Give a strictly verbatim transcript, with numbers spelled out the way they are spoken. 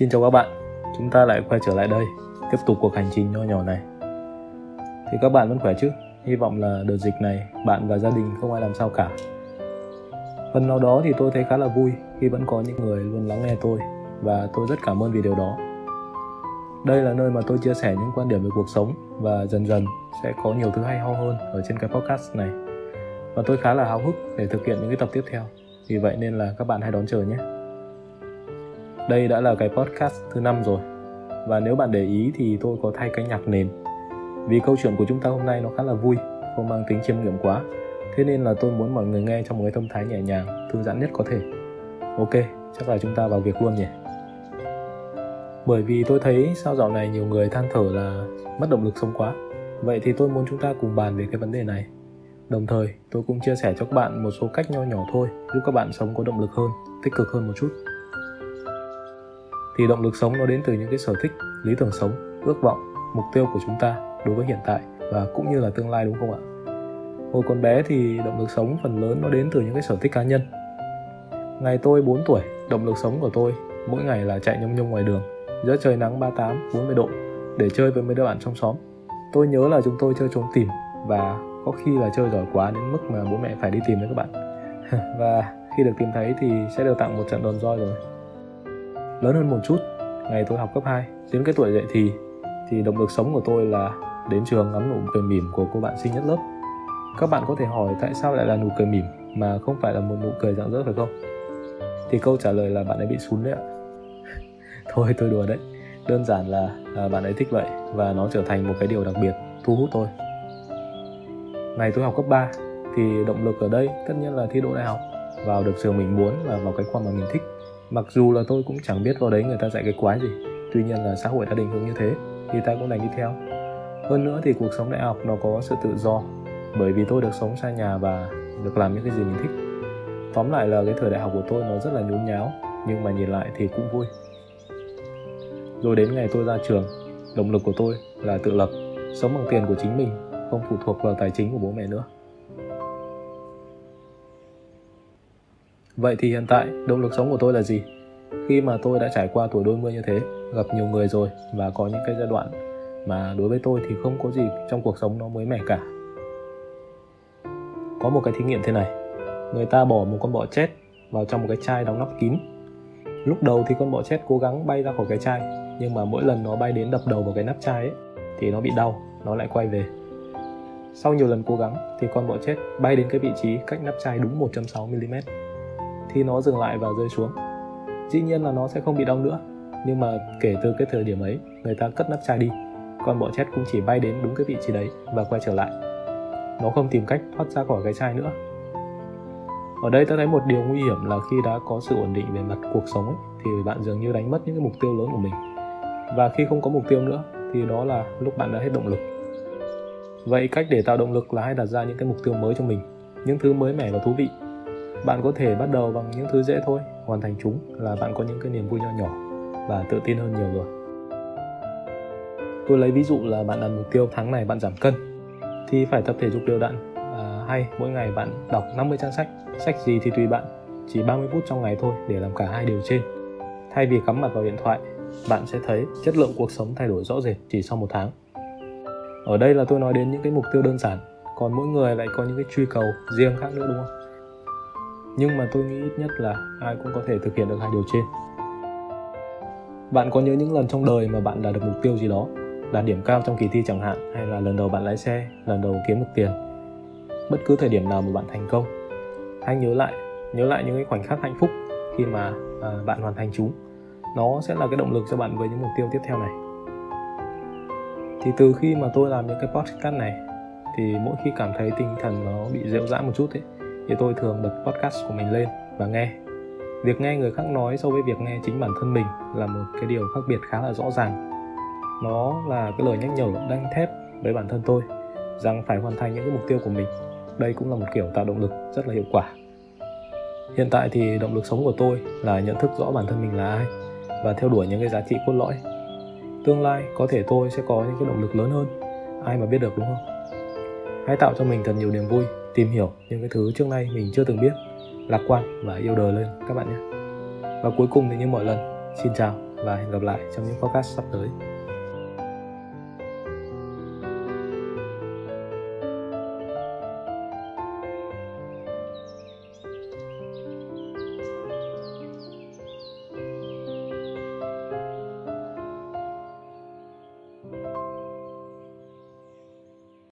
Xin chào các bạn, chúng ta lại quay trở lại đây, tiếp tục cuộc hành trình nho nhỏ này. Thì các bạn vẫn khỏe chứ? Hy vọng là đợt dịch này bạn và gia đình không ai làm sao cả. Phần nào đó thì tôi thấy khá là vui khi vẫn có những người luôn lắng nghe tôi, và tôi rất cảm ơn vì điều đó. Đây là nơi mà tôi chia sẻ những quan điểm về cuộc sống, và dần dần sẽ có nhiều thứ hay ho hơn ở trên cái podcast này. Và tôi khá là háo hức để thực hiện những cái tập tiếp theo, vì vậy nên là các bạn hãy đón chờ nhé. Đây đã là cái podcast thứ năm rồi, và nếu bạn để ý thì tôi có thay cái nhạc nền. Vì câu chuyện của chúng ta hôm nay nó khá là vui, không mang tính chiêm nghiệm quá, thế nên là tôi muốn mọi người nghe trong một cái tâm thái nhẹ nhàng, thư giãn nhất có thể. Ok, chắc là chúng ta vào việc luôn nhỉ. Bởi vì tôi thấy sao dạo này nhiều người than thở là mất động lực sống quá. Vậy thì tôi muốn chúng ta cùng bàn về cái vấn đề này. Đồng thời tôi cũng chia sẻ cho các bạn một số cách nho nhỏ thôi, giúp các bạn sống có động lực hơn, tích cực hơn một chút. Thì động lực sống nó đến từ những cái sở thích, lý tưởng sống, ước vọng, mục tiêu của chúng ta đối với hiện tại và cũng như là tương lai, đúng không ạ? Hồi còn bé thì động lực sống phần lớn nó đến từ những cái sở thích cá nhân. Ngày tôi bốn tuổi, động lực sống của tôi mỗi ngày là chạy nhông nhông ngoài đường giữa trời nắng ba mươi tám bốn mươi độ để chơi với mấy đứa bạn trong xóm. Tôi nhớ là chúng tôi chơi trốn tìm và có khi là chơi giỏi quá đến mức mà bố mẹ phải đi tìm đấy các bạn. Và khi được tìm thấy thì sẽ được tặng một trận đòn roi rồi. Lớn hơn một chút, ngày tôi học cấp hai, đến cái tuổi dậy thì thì động lực sống của tôi là đến trường ngắm nụ cười mỉm của cô bạn xinh nhất lớp. Các bạn có thể hỏi tại sao lại là nụ cười mỉm mà không phải là một nụ cười rạng rỡ phải không? Thì câu trả lời là bạn ấy bị sún đấy ạ. Thôi tôi đùa đấy, đơn giản là, là bạn ấy thích vậy và nó trở thành một cái điều đặc biệt thu hút tôi. Ngày tôi học cấp ba thì động lực ở đây tất nhiên là thi đỗ đại học, vào được trường mình muốn và vào cái khoa mà mình thích. Mặc dù là tôi cũng chẳng biết vào đấy người ta dạy cái quái gì, tuy nhiên là xã hội đã định hướng như thế thì ta cũng đành đi theo. Hơn nữa thì cuộc sống đại học nó có sự tự do, bởi vì tôi được sống xa nhà và được làm những cái gì mình thích. Tóm lại là cái thời đại học của tôi nó rất là nhốn nháo, nhưng mà nhìn lại thì cũng vui. Rồi đến ngày tôi ra trường, động lực của tôi là tự lập, sống bằng tiền của chính mình, không phụ thuộc vào tài chính của bố mẹ nữa. Vậy thì hiện tại, động lực sống của tôi là gì? Khi mà tôi đã trải qua tuổi đôi mươi như thế, gặp nhiều người rồi và có những cái giai đoạn mà đối với tôi thì không có gì trong cuộc sống nó mới mẻ cả. Có một cái thí nghiệm thế này, người ta bỏ một con bọ chết vào trong một cái chai đóng nắp kín. Lúc đầu thì con bọ chết cố gắng bay ra khỏi cái chai, nhưng mà mỗi lần nó bay đến đập đầu vào cái nắp chai ấy, thì nó bị đau, nó lại quay về. Sau nhiều lần cố gắng thì con bọ chết bay đến cái vị trí cách nắp chai đúng một trăm sáu mươi mi-li-mét thì nó dừng lại và rơi xuống. Dĩ nhiên là nó sẽ không bị đau nữa, nhưng mà kể từ cái thời điểm ấy, người ta cất nắp chai đi, con bọ chết cũng chỉ bay đến đúng cái vị trí đấy và quay trở lại. Nó không tìm cách thoát ra khỏi cái chai nữa. Ở đây ta thấy một điều nguy hiểm là khi đã có sự ổn định về mặt cuộc sống ấy, thì bạn dường như đánh mất những cái mục tiêu lớn của mình. Và khi không có mục tiêu nữa thì đó là lúc bạn đã hết động lực. Vậy cách để tạo động lực là hãy đặt ra những cái mục tiêu mới cho mình, những thứ mới mẻ và thú vị. Bạn có thể bắt đầu bằng những thứ dễ thôi, hoàn thành chúng là bạn có những cái niềm vui nho nhỏ và tự tin hơn nhiều rồi. Tôi lấy ví dụ là bạn đặt mục tiêu tháng này bạn giảm cân thì phải tập thể dục đều đặn, à, hay mỗi ngày bạn đọc năm mươi trang sách, sách gì thì tùy bạn, chỉ ba mươi phút trong ngày thôi để làm cả hai điều trên. Thay vì cắm mặt vào điện thoại, bạn sẽ thấy chất lượng cuộc sống thay đổi rõ rệt chỉ sau một tháng. Ở đây là tôi nói đến những cái mục tiêu đơn giản, còn mỗi người lại có những cái truy cầu riêng khác nữa, đúng không? Nhưng mà tôi nghĩ ít nhất là ai cũng có thể thực hiện được hai điều trên. Bạn có nhớ những lần trong đời mà bạn đạt được mục tiêu gì đó, đạt điểm cao trong kỳ thi chẳng hạn, hay là lần đầu bạn lái xe, lần đầu kiếm được tiền, bất cứ thời điểm nào mà bạn thành công, hãy nhớ lại, nhớ lại những cái khoảnh khắc hạnh phúc khi mà à, bạn hoàn thành chúng. Nó sẽ là cái động lực cho bạn với những mục tiêu tiếp theo này. Thì từ khi mà tôi làm những cái podcast này, thì mỗi khi cảm thấy tinh thần nó bị rệu rã một chút ấy, thì tôi thường bật podcast của mình lên và nghe. Việc nghe người khác nói so với việc nghe chính bản thân mình là một cái điều khác biệt khá là rõ ràng. Nó là cái lời nhắc nhở đanh thép với bản thân tôi rằng phải hoàn thành những cái mục tiêu của mình. Đây cũng là một kiểu tạo động lực rất là hiệu quả. Hiện tại thì động lực sống của tôi là nhận thức rõ bản thân mình là ai và theo đuổi những cái giá trị cốt lõi. Tương lai có thể tôi sẽ có những cái động lực lớn hơn, ai mà biết được, đúng không? Hãy tạo cho mình thật nhiều niềm vui, tìm hiểu những cái thứ trước nay mình chưa từng biết, lạc quan và yêu đời lên các bạn nhé. Và cuối cùng thì như mọi lần, xin chào. và hẹn gặp lại trong những podcast sắp tới.